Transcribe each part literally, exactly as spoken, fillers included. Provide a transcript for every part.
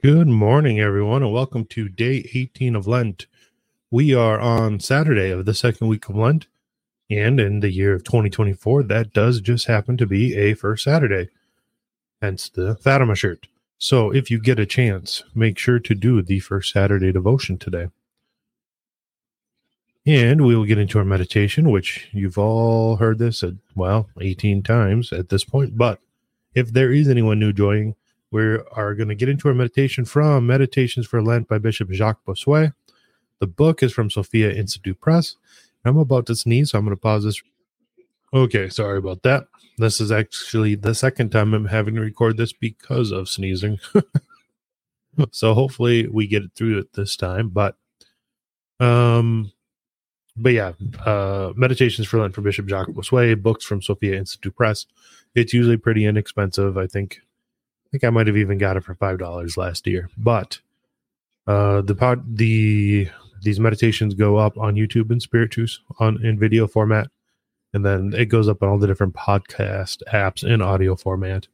Good morning, everyone, and welcome to day eighteen of Lent. We are on Saturday of the second week of Lent, and in the year of twenty twenty-four, that does just happen to be a first Saturday, hence the Fatima shirt. So if you get a chance, make sure to do the first Saturday devotion today. And we will get into our meditation, which you've all heard this, at, well, eighteen times at this point, but if there is anyone new joining, we are going to get into our meditation from Meditations for Lent by Bishop Jacques Bossuet. The book is from Sophia Institute Press. I'm about to sneeze, so I'm going to pause this. Okay, sorry about that. This is actually the second time I'm having to record this because of sneezing. So hopefully we get it through it this time. But um, but yeah, uh, Meditations for Lent from Bishop Jacques Bossuet, books from Sophia Institute Press. It's usually pretty inexpensive, I think. I think I might have even got it for five dollars last year, but uh, the pod, the these meditations go up on YouTube and Spiritus on in video format, and then it goes up on all the different podcast apps in audio format.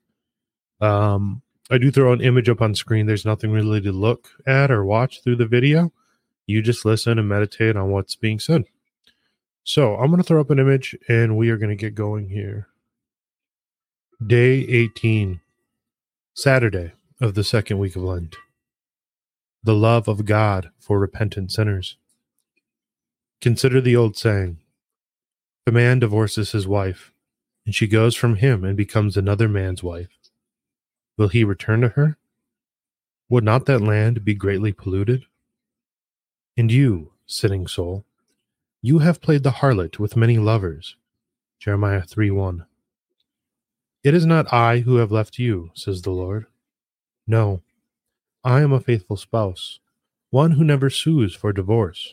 Um, I do throw an image up on screen. There's nothing really to look at or watch through the video. You just listen and meditate on what's being said. So I'm going to throw up an image, and we are going to get going here. Day eighteen. Saturday of the second week of Lent. The love of God for repentant sinners. Consider the old saying, "The man divorces his wife, and she goes from him and becomes another man's wife. Will he return to her? Would not that land be greatly polluted?" And you, sinning soul, you have played the harlot with many lovers. Jeremiah three one. "It is not I who have left you," says the Lord. "No, I am a faithful spouse, one who never sues for divorce.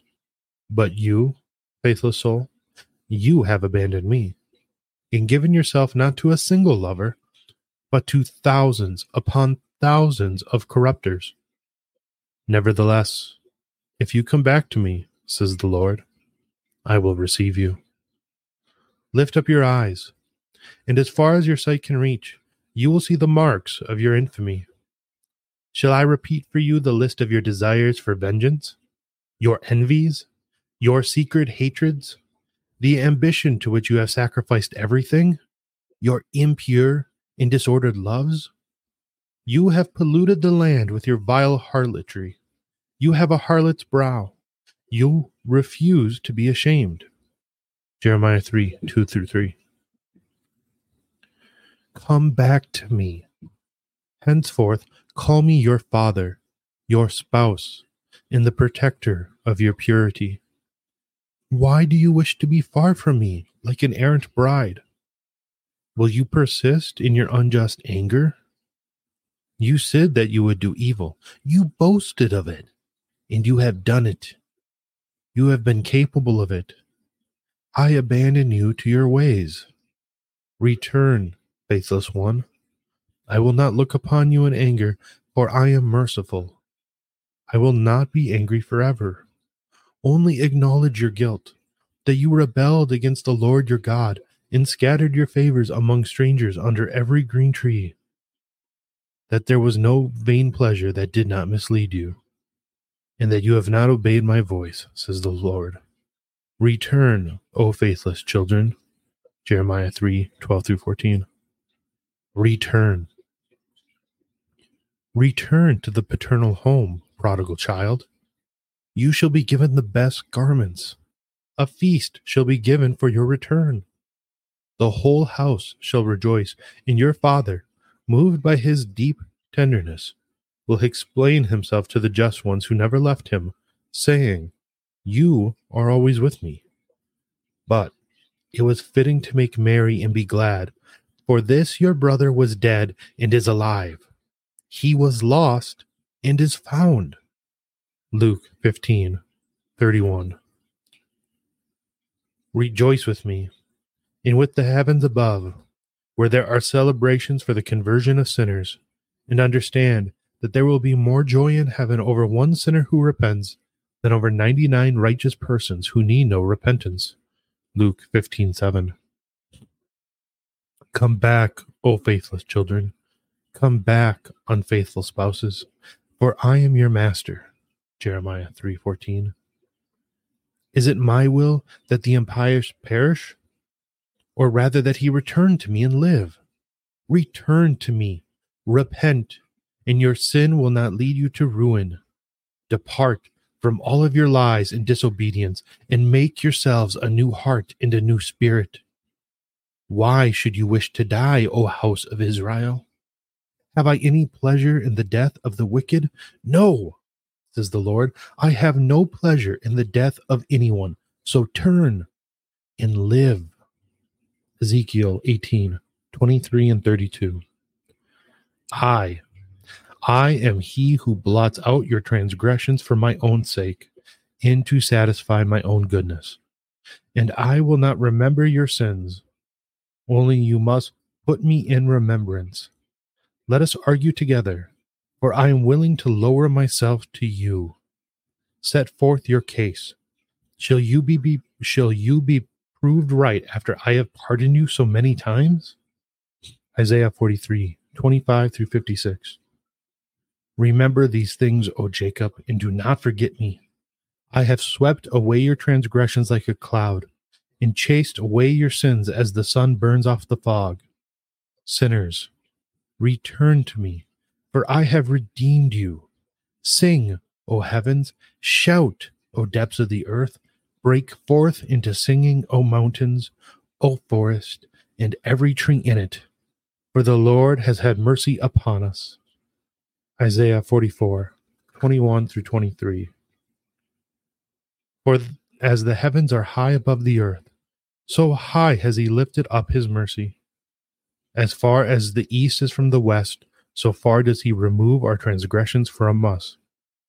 But you, faithless soul, you have abandoned me, and given yourself not to a single lover, but to thousands upon thousands of corrupters. Nevertheless, if you come back to me," says the Lord, "I will receive you. Lift up your eyes, and as far as your sight can reach, you will see the marks of your infamy. Shall I repeat for you the list of your desires for vengeance, your envies, your secret hatreds, the ambition to which you have sacrificed everything, your impure and disordered loves? You have polluted the land with your vile harlotry. You have a harlot's brow. You refuse to be ashamed." Jeremiah three, two through three. "Come back to me. Henceforth, call me your father, your spouse, and the protector of your purity. Why do you wish to be far from me, like an errant bride? Will you persist in your unjust anger? You said that you would do evil. You boasted of it, and you have done it. You have been capable of it. I abandon you to your ways. Return, faithless one. I will not look upon you in anger, for I am merciful. I will not be angry forever. Only acknowledge your guilt, that you rebelled against the Lord your God and scattered your favors among strangers under every green tree, that there was no vain pleasure that did not mislead you, and that you have not obeyed my voice, says the Lord. Return, O faithless children." Jeremiah three, twelve through fourteen. Return. Return to the paternal home, prodigal child. You shall be given the best garments. A feast shall be given for your return. The whole house shall rejoice, and your father, moved by his deep tenderness, will explain himself to the just ones who never left him, saying, "You are always with me." But it was fitting to make merry and be glad, for this your brother was dead and is alive. He was lost and is found. Luke fifteen, thirty-one. Rejoice with me, and with the heavens above, where there are celebrations for the conversion of sinners, and understand that there will be more joy in heaven over one sinner who repents than over ninety-nine righteous persons who need no repentance. Luke fifteen, seven. Come back, O faithless children. Come back, unfaithful spouses, For I am your master, Jeremiah three fourteen. Is it my will that the impious perish, or rather that he return to me and live? Return to me, repent, and your sin will not lead you to ruin. Depart from all of your lies and disobedience, and make yourselves a new heart and a new spirit. Why should you wish to die, O house of Israel? Have I any pleasure in the death of the wicked? No, says the Lord. I have no pleasure in the death of anyone. So turn and live. Ezekiel eighteen, twenty-three and thirty-two. I, I am he who blots out your transgressions for my own sake, and to satisfy my own goodness. And I will not remember your sins. Only you must put me in remembrance. Let us argue together, for I am willing to lower myself to you. Set forth your case. Shall you be, be shall you be proved right after I have pardoned you so many times? Isaiah forty-three, twenty-five through fifty-six. Remember these things, O Jacob, and do not forget me. I have swept away your transgressions like a cloud, and chased away your sins as the sun burns off the fog. Sinners, return to me, for I have redeemed you. Sing, O heavens, shout, O depths of the earth, break forth into singing, O mountains, O forest, and every tree in it, for the Lord has had mercy upon us. Isaiah forty-four, twenty-one through twenty-three. For as the heavens are high above the earth, so high has he lifted up his mercy. As far as the east is from the west, so far does he remove our transgressions from us.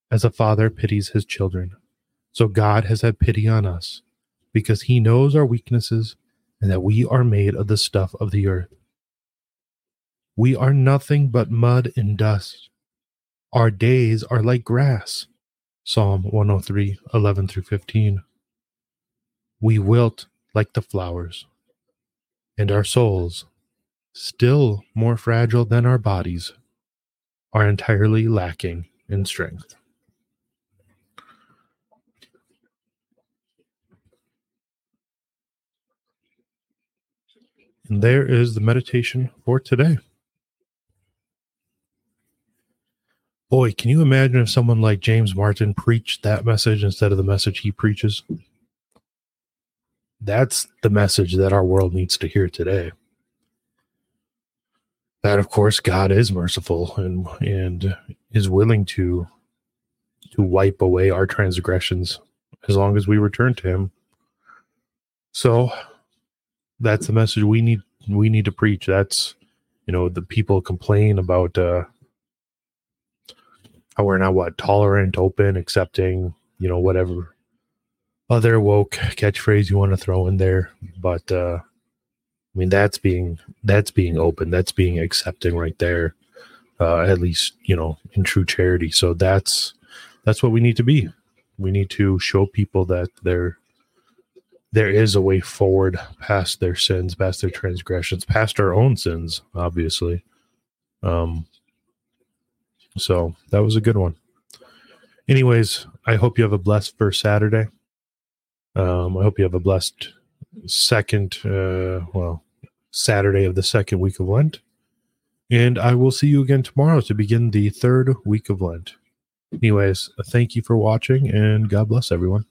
As a father pities his children, so God has had pity on us, because he knows our weaknesses and that we are made of the stuff of the earth. We are nothing but mud and dust. Our days are like grass. Psalm one oh three, eleven through fifteen. We wilt like the flowers, and our souls, still more fragile than our bodies, are entirely lacking in strength. And there is the meditation for today. Boy, can you imagine if someone like James Martin preached that message instead of the message he preaches? That's the message that our world needs to hear today. That, of course, God is merciful and and is willing to to wipe away our transgressions as long as we return to him. So that's the message we need we need to preach. That's, you know, the people complain about uh, how we're not what tolerant, open, accepting, you know, whatever other woke catchphrase you want to throw in there, but uh I mean, that's being that's being open. That's being accepting right there, uh, at least, you know, in true charity. So that's that's what we need to be. We need to show people that there there is a way forward past their sins, past their transgressions, past our own sins, obviously. Um. So that was a good one. Anyways, I hope you have a blessed first Saturday. Um, I hope you have a blessed second, uh, well, Saturday of the second week of Lent. And I will see you again tomorrow to begin the third week of Lent. Anyways, thank you for watching, and God bless everyone.